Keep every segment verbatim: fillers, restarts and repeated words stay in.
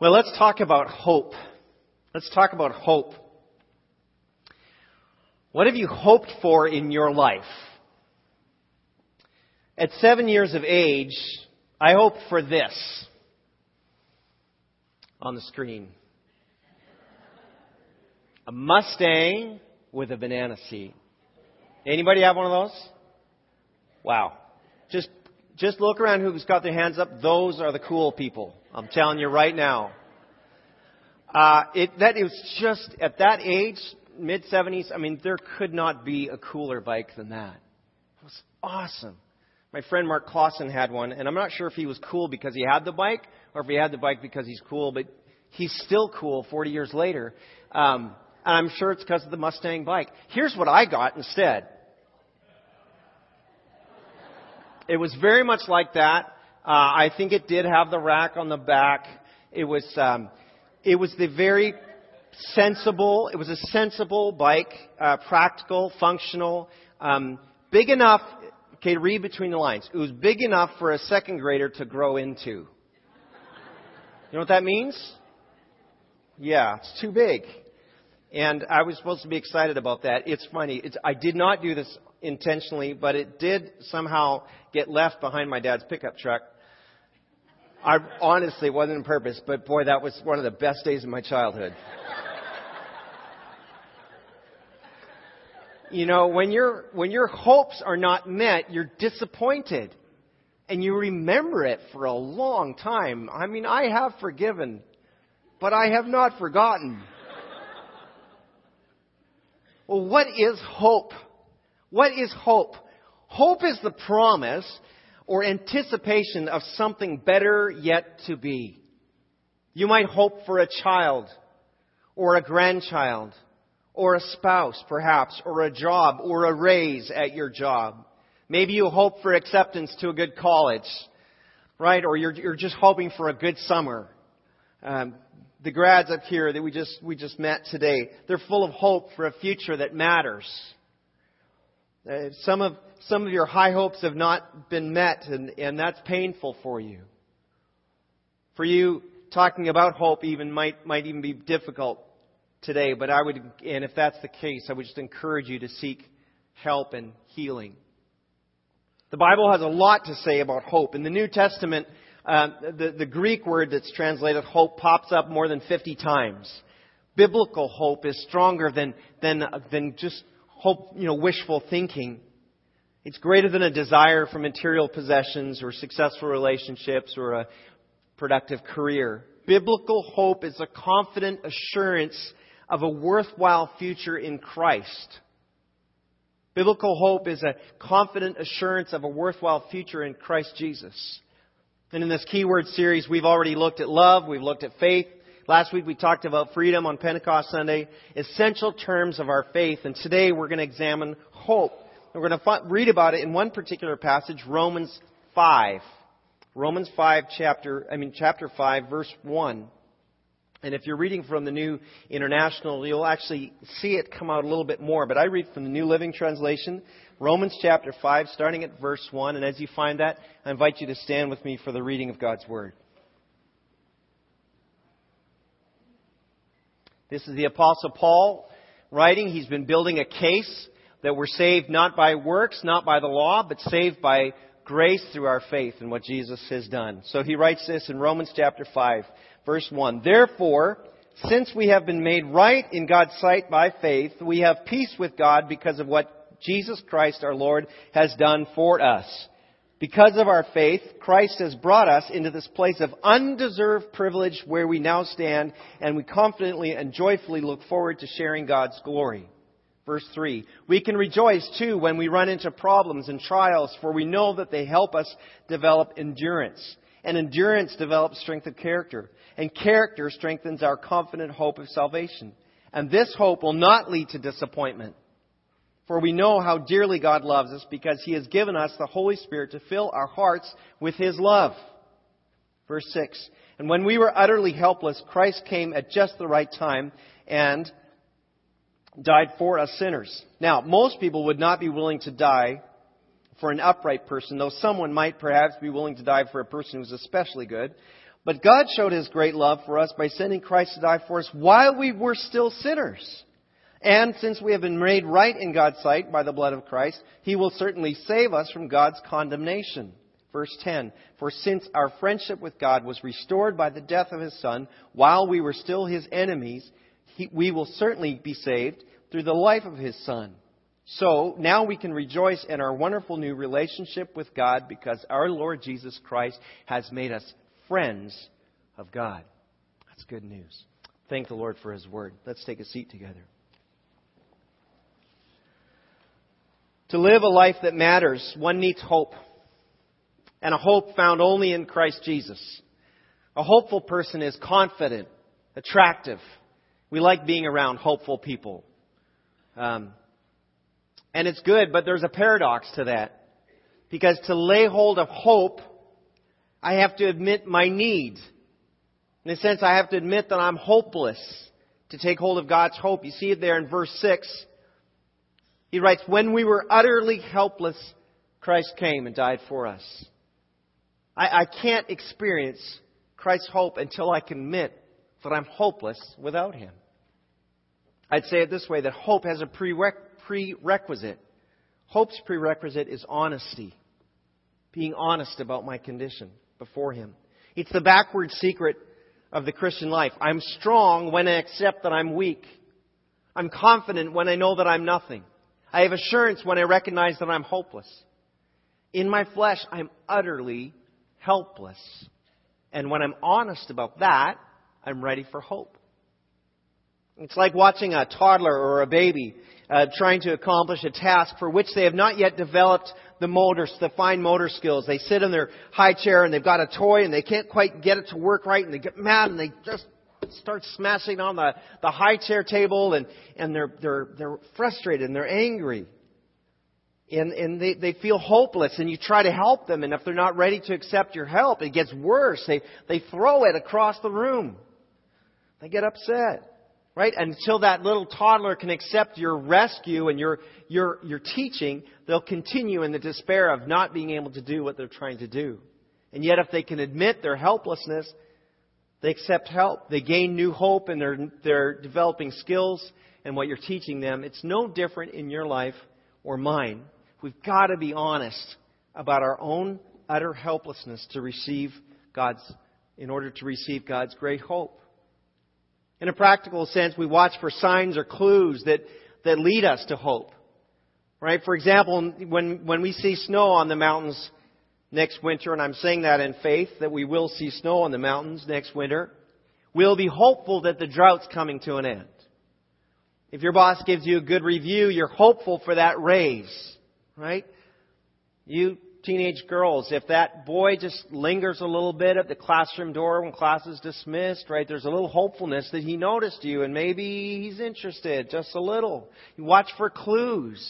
Well, let's talk about hope. Let's talk about hope. What have you hoped for in your life? At seven years of age, I hoped for this on the screen. A Mustang with a banana seat. Anybody have one of those? Wow. Just just look around who's got their hands up. Those are the cool people. I'm telling you right now. Uh, it, that it was just at that age, mid seventies, I mean, there could not be a cooler bike than that. It was awesome. My friend Mark Clawson had one, and I'm not sure if he was cool because he had the bike or if he had the bike because he's cool, but he's still cool forty years later. Um, and I'm sure it's because of the Mustang bike. Here's what I got instead. It was very much like that. Uh, I think it did have the rack on the back. It was, um, it was the very sensible, it was a sensible bike, uh, practical, functional, um, big enough, okay, read between the lines. It was big enough for a second grader to grow into. You know what that means? Yeah, it's too big. And I was supposed to be excited about that. It's funny. It's, I did not do this intentionally, but it did somehow get left behind my dad's pickup truck. I honestly wasn't on purpose, but boy, that was one of the best days of my childhood. You know, when your when your hopes are not met, you're disappointed, and you remember it for a long time. I mean, I have forgiven, but I have not forgotten. Well, what is hope? What is hope? Hope is the promise or anticipation of something better yet to be. You might hope for a child or a grandchild or a spouse, perhaps, or a job or a raise at your job. Maybe you hope for acceptance to a good college, right? Or you're, you're just hoping for a good summer. Um, the grads up here that we just, we just met today, they're full of hope for a future that matters. Uh, some of some of your high hopes have not been met, and, and that's painful for you. For you, talking about hope even might might even be difficult today. But I would, and if that's the case, I would just encourage you to seek help and healing. The Bible has a lot to say about hope. In the New Testament, uh, the the Greek word that's translated hope pops up more than fifty times. Biblical hope is stronger than than than just hope, you know, wishful thinking. It's greater than a desire for material possessions or successful relationships or a productive career. Biblical hope is a confident assurance of a worthwhile future in Christ. Biblical hope is a confident assurance of a worthwhile future in Christ Jesus. And in this keyword series, we've already looked at love. We've looked at faith. Last week we talked about freedom on Pentecost Sunday, essential terms of our faith. And today we're going to examine hope. And we're going to read about it in one particular passage, Romans five. Romans five, chapter, I mean, chapter five, verse one. And if you're reading from the New International, you'll actually see it come out a little bit more. But I read from the New Living Translation, Romans chapter five, starting at verse one. And as you find that, I invite you to stand with me for the reading of God's Word. This is the Apostle Paul writing. He's been building a case that we're saved not by works, not by the law, but saved by grace through our faith in what Jesus has done. So he writes this in Romans chapter five, verse one. Therefore, since we have been made right in God's sight by faith, we have peace with God because of what Jesus Christ our Lord has done for us. Because of our faith, Christ has brought us into this place of undeserved privilege where we now stand, and we confidently and joyfully look forward to sharing God's glory. Verse three, we can rejoice too when we run into problems and trials, for we know that they help us develop endurance. And endurance develops strength of character. And character strengthens our confident hope of salvation. And this hope will not lead to disappointment. For we know how dearly God loves us because He has given us the Holy Spirit to fill our hearts with His love. Verse six. And when we were utterly helpless, Christ came at just the right time and died for us sinners. Now, most people would not be willing to die for an upright person, though someone might perhaps be willing to die for a person who's especially good. But God showed his great love for us by sending Christ to die for us while we were still sinners. And since we have been made right in God's sight by the blood of Christ, he will certainly save us from God's condemnation. Verse ten, for since our friendship with God was restored by the death of his Son, while we were still his enemies, he, we will certainly be saved through the life of his Son. So now we can rejoice in our wonderful new relationship with God because our Lord Jesus Christ has made us friends of God. That's good news. Thank the Lord for his word. Let's take a seat together. To live a life that matters, one needs hope. And a hope found only in Christ Jesus. A hopeful person is confident, attractive. We like being around hopeful people. Um, and it's good, but there's a paradox to that. Because to lay hold of hope, I have to admit my need. In a sense, I have to admit that I'm hopeless to take hold of God's hope. You see it there in verse six. He writes, when we were utterly helpless, Christ came and died for us. I, I can't experience Christ's hope until I can admit that I'm hopeless without him. I'd say it this way, that hope has a prerequisite. Hope's prerequisite is honesty. Being honest about my condition before him. It's the backward secret of the Christian life. I'm strong when I accept that I'm weak. I'm confident when I know that I'm nothing. I have assurance when I recognize that I'm hopeless. In my flesh, I'm utterly helpless. And when I'm honest about that, I'm ready for hope. It's like watching a toddler or a baby uh, trying to accomplish a task for which they have not yet developed the motor, the fine motor skills. They sit in their high chair and they've got a toy and they can't quite get it to work right and they get mad and they just start smashing on the, the high chair table and, and they're, they're, they're frustrated and they're angry. And, and they, they feel hopeless and you try to help them. And if they're not ready to accept your help, it gets worse. They, they throw it across the room. They get upset, right? Until that little toddler can accept your rescue and your, your, your teaching, they'll continue in the despair of not being able to do what they're trying to do. And yet if they can admit their helplessness, they accept help. They gain new hope and they're, they're developing skills and what you're teaching them. It's no different in your life or mine. We've got to be honest about our own utter helplessness to receive God's, in order to receive God's great hope. In a practical sense, we watch for signs or clues that, that lead us to hope. Right? For example, when, when we see snow on the mountains next winter, and I'm saying that in faith, that we will see snow on the mountains next winter, we'll be hopeful that the drought's coming to an end. If your boss gives you a good review, you're hopeful for that raise. Right? You teenage girls, if that boy just lingers a little bit at the classroom door when class is dismissed, right, there's a little hopefulness that he noticed you and maybe he's interested just a little. You watch for clues,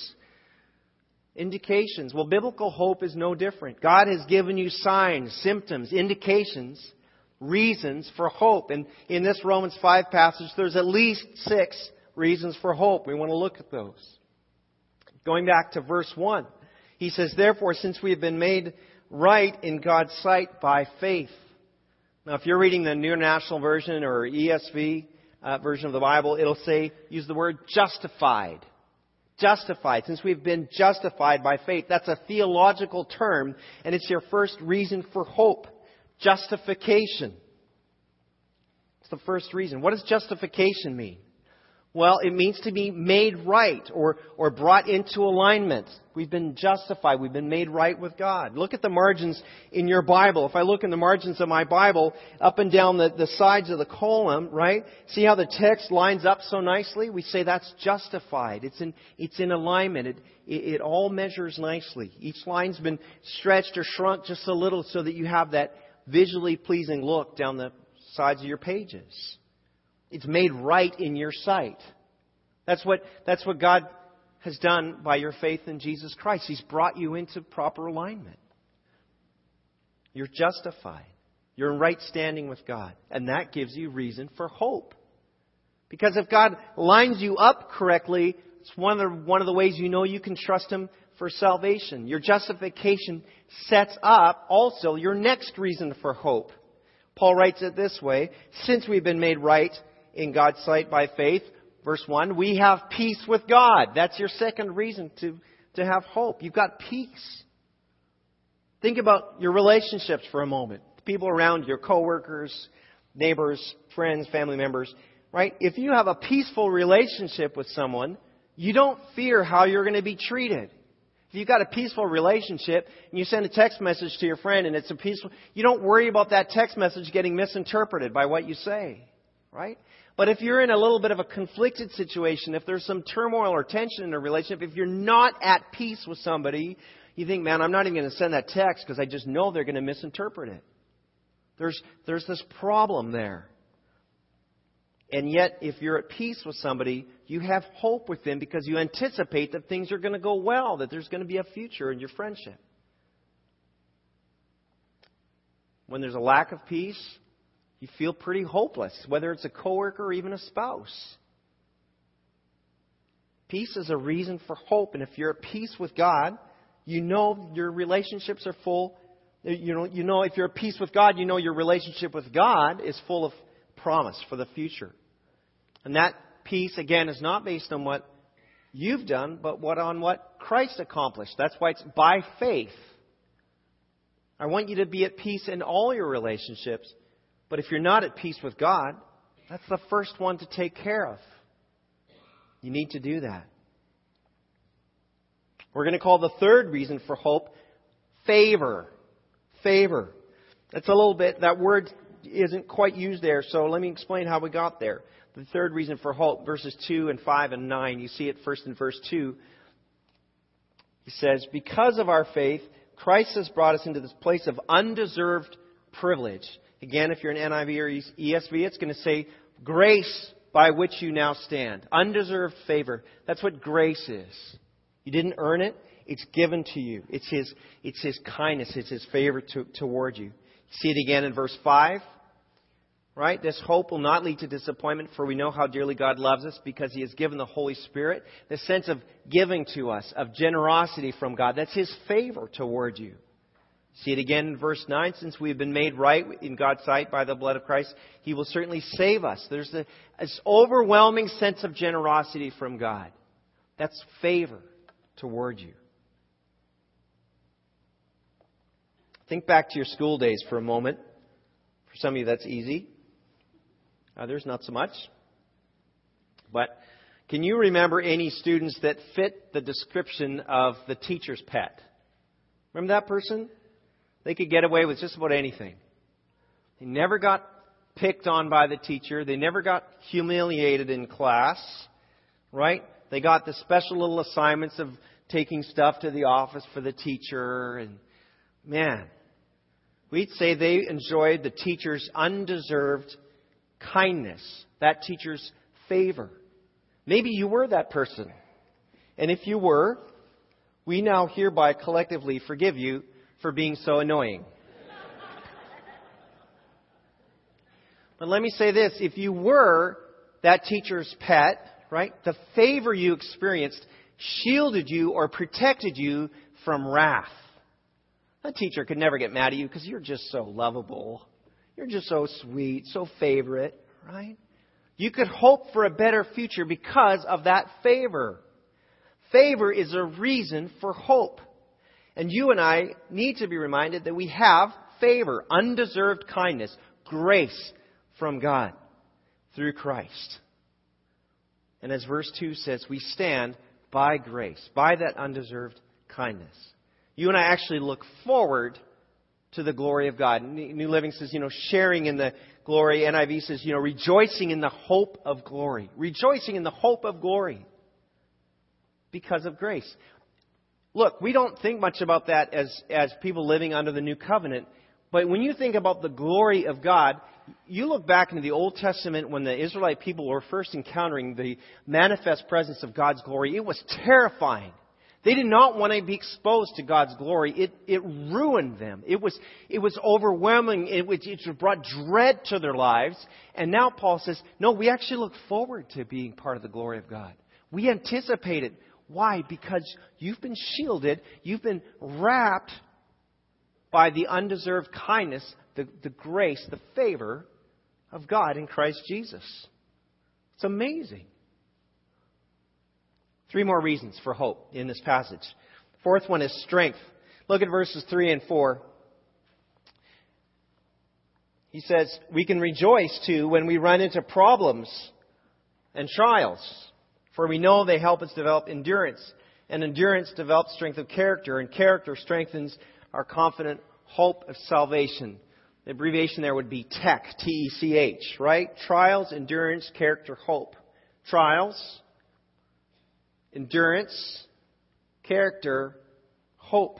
indications. Well, biblical hope is no different. God has given you signs, symptoms, indications, reasons for hope. And in this Romans five passage, there's at least six reasons for hope. We want to look at those. Going back to verse one, he says, therefore, since we have been made right in God's sight by faith. Now, if you're reading the New International Version or E S V uh, version of the Bible, it'll say, use the word justified. Justified. Since we've been justified by faith. That's a theological term, and it's your first reason for hope. Justification. It's the first reason. What does justification mean? Well, it means to be made right or, or brought into alignment. We've been justified. We've been made right with God. Look at the margins in your Bible. If I look in the margins of my Bible, up and down the, the sides of the column, right? See how the text lines up so nicely? We say that's justified. It's in, it's in alignment. It, it, it all measures nicely. Each line's been stretched or shrunk just a little so that you have that visually pleasing look down the sides of your pages. It's made right in your sight. That's what, that's what God has done by your faith in Jesus Christ. He's brought you into proper alignment. You're justified. You're in right standing with God. And that gives you reason for hope. Because if God lines you up correctly, it's one of the, one of the ways you know you can trust Him for salvation. Your justification sets up also your next reason for hope. Paul writes it this way. Since we've been made right in God's sight by faith, verse one, we have peace with God. That's your second reason to, to have hope. You've got peace. Think about your relationships for a moment. The people around you, your coworkers, neighbors, friends, family members, right? If you have a peaceful relationship with someone, you don't fear how you're going to be treated. If you've got a peaceful relationship and you send a text message to your friend and it's a peaceful, you don't worry about that text message getting misinterpreted by what you say, right? But if you're in a little bit of a conflicted situation, if there's some turmoil or tension in a relationship, if you're not at peace with somebody, you think, man, I'm not even going to send that text because I just know they're going to misinterpret it. There's, there's this problem there. And yet, if you're at peace with somebody, you have hope with them because you anticipate that things are going to go well, that there's going to be a future in your friendship. When there's a lack of peace, you feel pretty hopeless, whether it's a coworker or even a spouse. Peace is a reason for hope. And if you're at peace with God, you know your relationships are full. You know, you know if you're at peace with God, you know your relationship with God is full of promise for the future. And that peace, again, is not based on what you've done, but what on what Christ accomplished. That's why it's by faith. I want you to be at peace in all your relationships, but if you're not at peace with God, that's the first one to take care of. You need to do that. We're going to call the third reason for hope favor. Favor. That's a little bit, that word isn't quite used there, so let me explain how we got there. The third reason for hope, verses two and five and nine. You see it first in verse two. He says, because of our faith, Christ has brought us into this place of undeserved privilege. Again, if you're an N I V or E S V, it's going to say grace by which you now stand. Undeserved favor. That's what grace is. You didn't earn it. It's given to you. It's His, it's His kindness. It's His favor to, toward you. See it again in verse five. Right? This hope will not lead to disappointment, for we know how dearly God loves us because He has given the Holy Spirit. The sense of giving to us, of generosity from God. That's His favor toward you. See it again in verse nine. Since we have been made right in God's sight by the blood of Christ, He will certainly save us. There's a, this overwhelming sense of generosity from God. That's favor toward you. Think back to your school days for a moment. For some of you, that's easy. Others, not so much. But can you remember any students that fit the description of the teacher's pet? Remember that person? They could get away with just about anything. They never got picked on by the teacher. They never got humiliated in class, right? They got the special little assignments of taking stuff to the office for the teacher. And man, we'd say they enjoyed the teacher's undeserved kindness, that teacher's favor. Maybe you were that person. And if you were, we now hereby collectively forgive you for being so annoying. But let me say this. If you were that teacher's pet, right, the favor you experienced shielded you or protected you from wrath. That teacher could never get mad at you because you're just so lovable. You're just so sweet, so favorite, right? You could hope for a better future because of that favor. Favor is a reason for hope. And you and I need to be reminded that we have favor, undeserved kindness, grace from God through Christ. And as verse two says, we stand by grace, by that undeserved kindness. You and I actually look forward to the glory of God. New Living says, you know, sharing in the glory. N I V says, you know, rejoicing in the hope of glory. Rejoicing in the hope of glory because of grace. Look, we don't think much about that as, as people living under the new covenant. But when you think about the glory of God, you look back into the Old Testament when the Israelite people were first encountering the manifest presence of God's glory. It was terrifying. They did not want to be exposed to God's glory. It, it ruined them. It was, it was overwhelming. It, it brought dread to their lives. And now Paul says, no, we actually look forward to being part of the glory of God. We anticipate it. Why? Because you've been shielded. You've been wrapped by the undeserved kindness, the, the grace, the favor of God in Christ Jesus. It's amazing. Three more reasons for hope in this passage. Fourth one is strength. Look at verses three and four. He says, we can rejoice too when we run into problems and trials, for we know they help us develop endurance, and endurance develops strength of character, and character strengthens our confident hope of salvation. The abbreviation there would be T E C H, T E C H, right? Trials, endurance, character, hope. Trials, endurance, character, hope.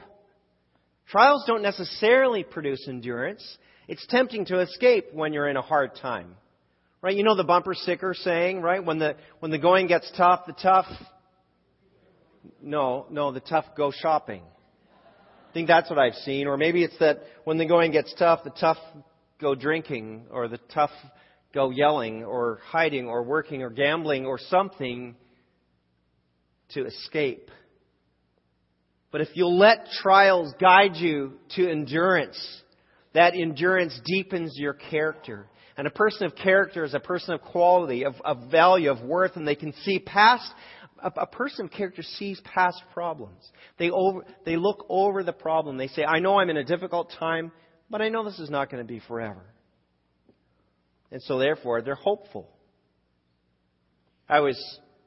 Trials don't necessarily produce endurance. It's tempting to escape when you're in a hard time, right? You know the bumper sticker saying, right? When the when the going gets tough, the tough. No, no, the tough go shopping. I think that's what I've seen. Or maybe it's that when the going gets tough, the tough go drinking, or the tough go yelling, or hiding, or working, or gambling, or something to escape. But if you'll let trials guide you to endurance, that endurance deepens your character. And a person of character is a person of quality, of, of value, of worth, and they can see past. A person of character sees past problems. They over, they look over the problem. They say, I know I'm in a difficult time, but I know this is not going to be forever. And so therefore, they're hopeful. I was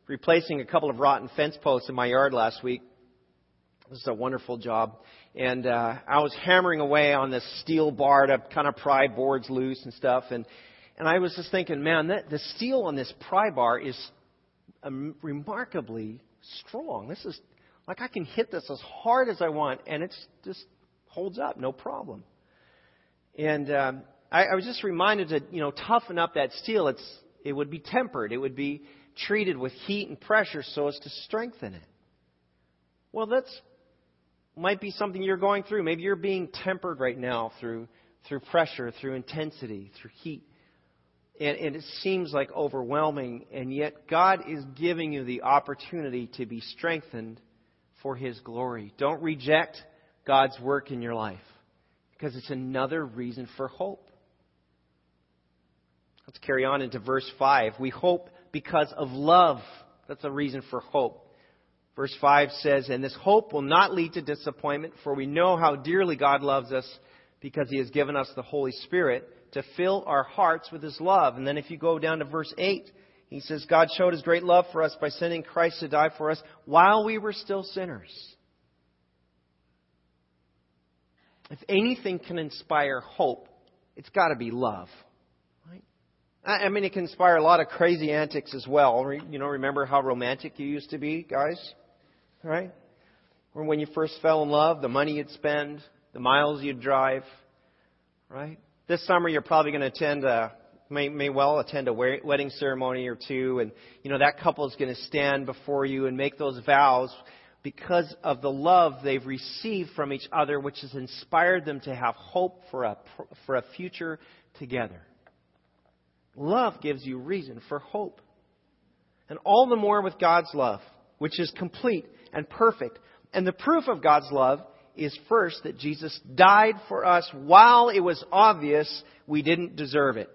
replacing a couple of rotten fence posts in my yard last week. This is a wonderful job. And uh, I was hammering away on this steel bar to kind of pry boards loose and stuff. And, and I was just thinking, man, that, the steel on this pry bar is Um, remarkably strong. This is like I can hit this as hard as I want, and it just holds up, no problem. And um, I, I was just reminded to, you know, toughen up that steel. It's it would be tempered. It would be treated with heat and pressure so as to strengthen it. Well, that's might be something you're going through. Maybe you're being tempered right now through through pressure, through intensity, through heat. And, and it seems like overwhelming, and yet God is giving you the opportunity to be strengthened for His glory. Don't reject God's work in your life, because it's another reason for hope. Let's carry on into verse five. We hope because of love. That's a reason for hope. Verse five says, and this hope will not lead to disappointment, for we know how dearly God loves us, because He has given us the Holy Spirit to fill our hearts with His love. And then if you go down to verse eight, he says, God showed His great love for us by sending Christ to die for us while we were still sinners. If anything can inspire hope, it's got to be love. Right? I mean, it can inspire a lot of crazy antics as well. You know, remember how romantic you used to be, guys? Right? Or when you first fell in love, the money you'd spend, the miles you'd drive. Right? This summer, you're probably going to attend, a, may, may well attend a wedding ceremony or two. And, you know, that couple is going to stand before you and make those vows because of the love they've received from each other, which has inspired them to have hope for a, for a future together. Love gives you reason for hope. And all the more with God's love, which is complete and perfect. And the proof of God's love is first that Jesus died for us while it was obvious we didn't deserve it.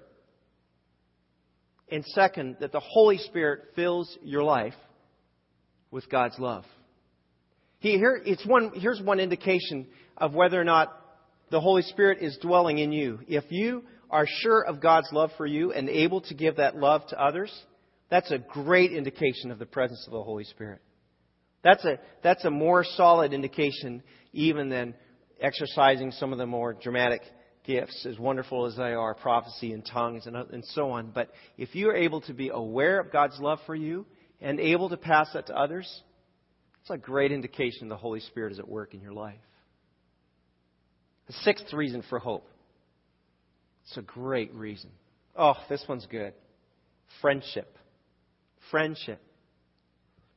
And second, that the Holy Spirit fills your life with God's love. Here, it's one, here's one indication of whether or not the Holy Spirit is dwelling in you. If you are sure of God's love for you and able to give that love to others, that's a great indication of the presence of the Holy Spirit. That's a that's a more solid indication even than exercising some of the more dramatic gifts, as wonderful as they are, prophecy and tongues and, and so on. But if you are able to be aware of God's love for you and able to pass that to others, it's a great indication the Holy Spirit is at work in your life. The sixth reason for hope. It's a great reason. Oh, this one's good. Friendship. Friendship.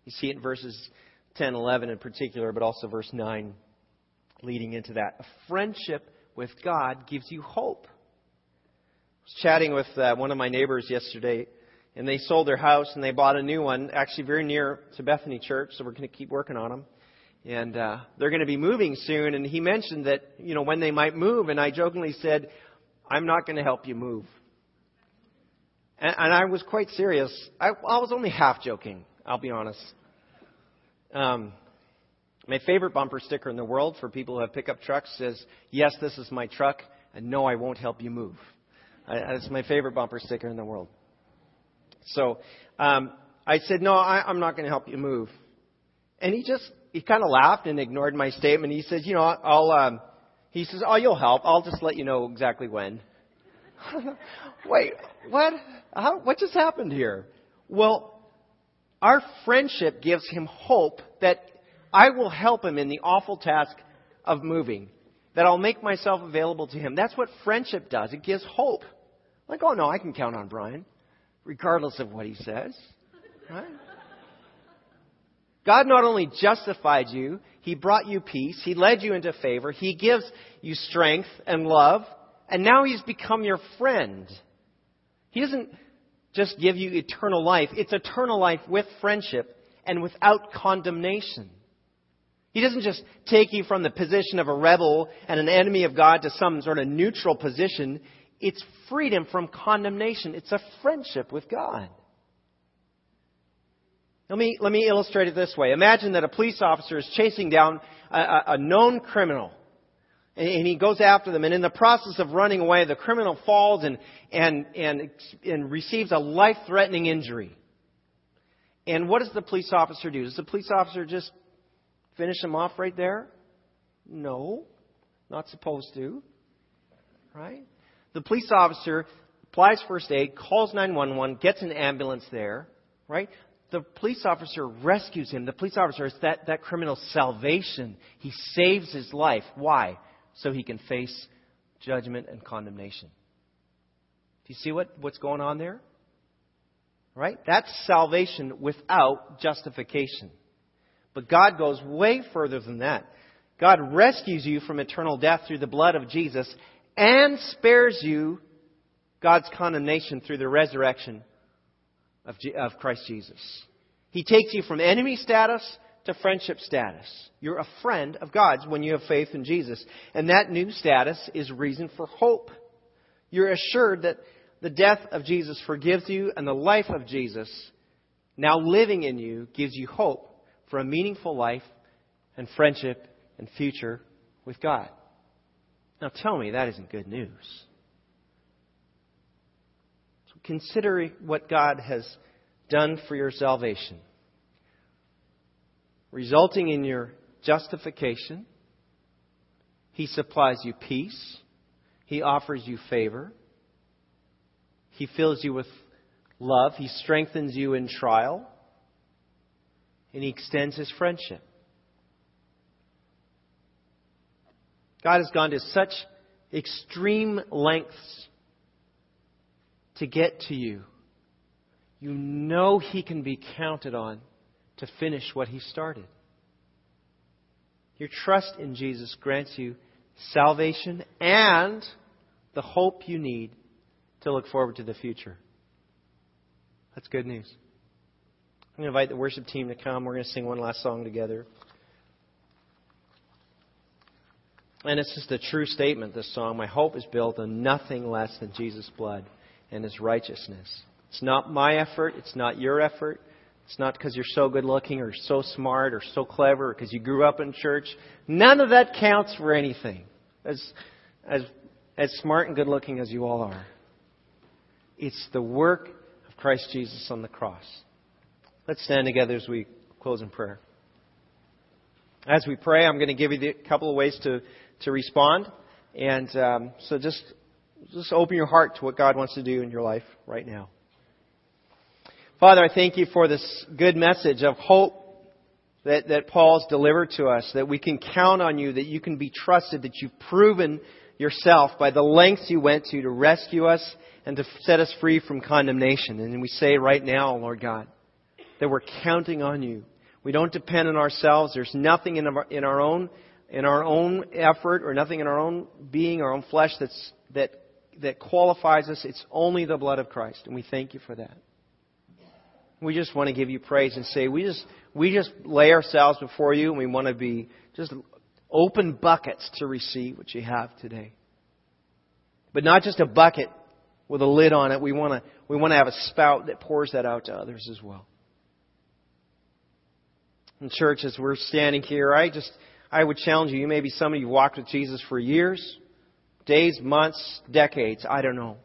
You see it in verses ten, eleven in particular, but also verse nine leading into that. A friendship with God gives you hope. I was chatting with uh, one of my neighbors yesterday, and they sold their house and they bought a new one, actually very near to Bethany Church, so we're going to keep working on them. And uh, they're going to be moving soon. And he mentioned that, you know, when they might move. And I jokingly said, I'm not going to help you move. And, and I was quite serious. I, I was only half joking, I'll be honest. Um, my favorite bumper sticker in the world for people who have pickup trucks says, yes, this is my truck. And no, I won't help you move. That's my favorite bumper sticker in the world. So um, I said, no, I, I'm not going to help you move. And he just, he kind of laughed and ignored my statement. He says, you know, I'll, um, he says, oh, you'll help. I'll just let you know exactly when. Wait, what? How, what just happened here? Well, our friendship gives him hope that I will help him in the awful task of moving, that I'll make myself available to him. That's what friendship does. It gives hope. Like, oh, no, I can count on Brian, regardless of what he says. Right? God not only justified you, he brought you peace. He led you into favor. He gives you strength and love. And now he's become your friend. He doesn't just give you eternal life. It's eternal life with friendship and without condemnation. He doesn't just take you from the position of a rebel and an enemy of God to some sort of neutral position. It's freedom from condemnation. It's a friendship with God. Let me, let me illustrate it this way. Imagine that a police officer is chasing down a, a known criminal, and, and he goes after them. And in the process of running away, the criminal falls and, and, and, and receives a life-threatening injury. And what does the police officer do? Does the police officer just finish him off right there? No, not supposed to. Right? The police officer applies first aid, calls nine one one, gets an ambulance there. Right? The police officer rescues him. The police officer is that, that criminal's salvation. He saves his life. Why? So he can face judgment and condemnation. Do you see what, what's going on there? Right? That's salvation without justification. But God goes way further than that. God rescues you from eternal death through the blood of Jesus and spares you God's condemnation through the resurrection of, G- of Christ Jesus. He takes you from enemy status to friendship status. You're a friend of God's when you have faith in Jesus. And that new status is reason for hope. You're assured that the death of Jesus forgives you, and the life of Jesus now living in you gives you hope for a meaningful life and friendship and future with God. Now tell me that isn't good news. So consider what God has done for your salvation, resulting in your justification. He supplies you peace. He offers you favor. He fills you with love. He strengthens you in trial. And he extends his friendship. God has gone to such extreme lengths to get to you. You know he can be counted on to finish what he started. Your trust in Jesus grants you salvation and the hope you need to look forward to the future. That's good news. I'm going to invite the worship team to come. We're going to sing one last song together. And it's just a true statement, this song. My hope is built on nothing less than Jesus' blood and his righteousness. It's not my effort. It's not your effort. It's not because you're so good looking or so smart or so clever or because you grew up in church. None of that counts for anything. As, as, as smart and good looking as you all are. It's the work of Christ Jesus on the cross. Let's stand together as we close in prayer. As we pray, I'm going to give you a couple of ways to, to respond. And um, so just, just open your heart to what God wants to do in your life right now. Father, I thank you for this good message of hope that, that Paul's delivered to us, that we can count on you, that you can be trusted, that you've proven yourself by the lengths you went to to rescue us and to set us free from condemnation. And we say right now, Lord God, that we're counting on you. We don't depend on ourselves. There's nothing in our, in our own in our own effort or nothing in our own being, our own flesh that's that that qualifies us. It's only the blood of Christ, and we thank you for that. We just want to give you praise and say, we just we just lay ourselves before you, and we want to be just open buckets to receive what you have today. But not just a bucket with a lid on it. We want to we want to have a spout that pours that out to others as well. And church, as we're standing here, I just I would challenge you. You may be somebody who's walked with Jesus for years, days, months, decades. I don't know.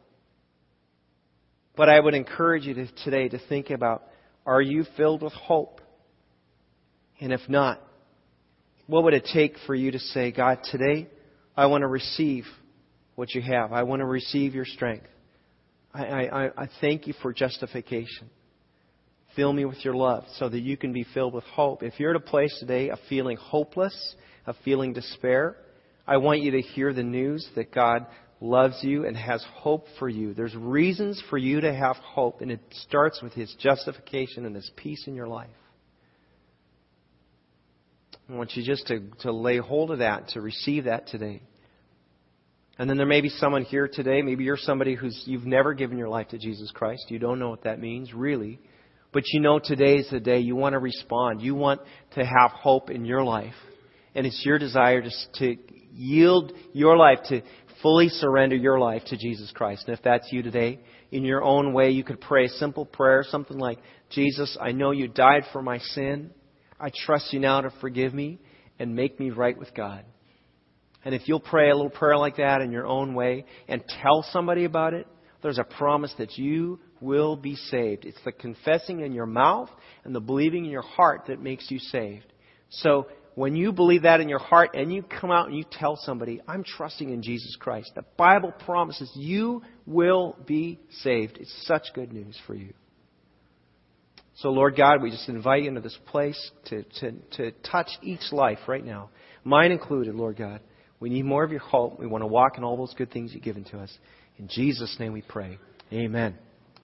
But I would encourage you to, today to think about, are you filled with hope? And if not, what would it take for you to say, God, today I want to receive what you have. I want to receive your strength. I, I, I thank you for justification. Fill me with your love so that you can be filled with hope. If you're at a place today of feeling hopeless, of feeling despair, I want you to hear the news that God loves you and has hope for you. There's reasons for you to have hope, and it starts with His justification and His peace in your life. I want you just to, to lay hold of that, to receive that today. And then there may be someone here today, maybe you're somebody who's you've never given your life to Jesus Christ. You don't know what that means, really. But you know today is the day you want to respond. You want to have hope in your life. And it's your desire to, to yield your life, to fully surrender your life to Jesus Christ. And if that's you today, in your own way, you could pray a simple prayer, something like, Jesus, I know you died for my sin. I trust you now to forgive me and make me right with God. And if you'll pray a little prayer like that in your own way and tell somebody about it, there's a promise that you will be saved. It's the confessing in your mouth and the believing in your heart that makes you saved. So when you believe that in your heart and you come out and you tell somebody, I'm trusting in Jesus Christ, the Bible promises you will be saved. It's such good news for you. So, Lord God, we just invite you into this place to, to, to touch each life right now, mine included, Lord God. We need more of your hope. We want to walk in all those good things you've given to us. In Jesus' name we pray. Amen.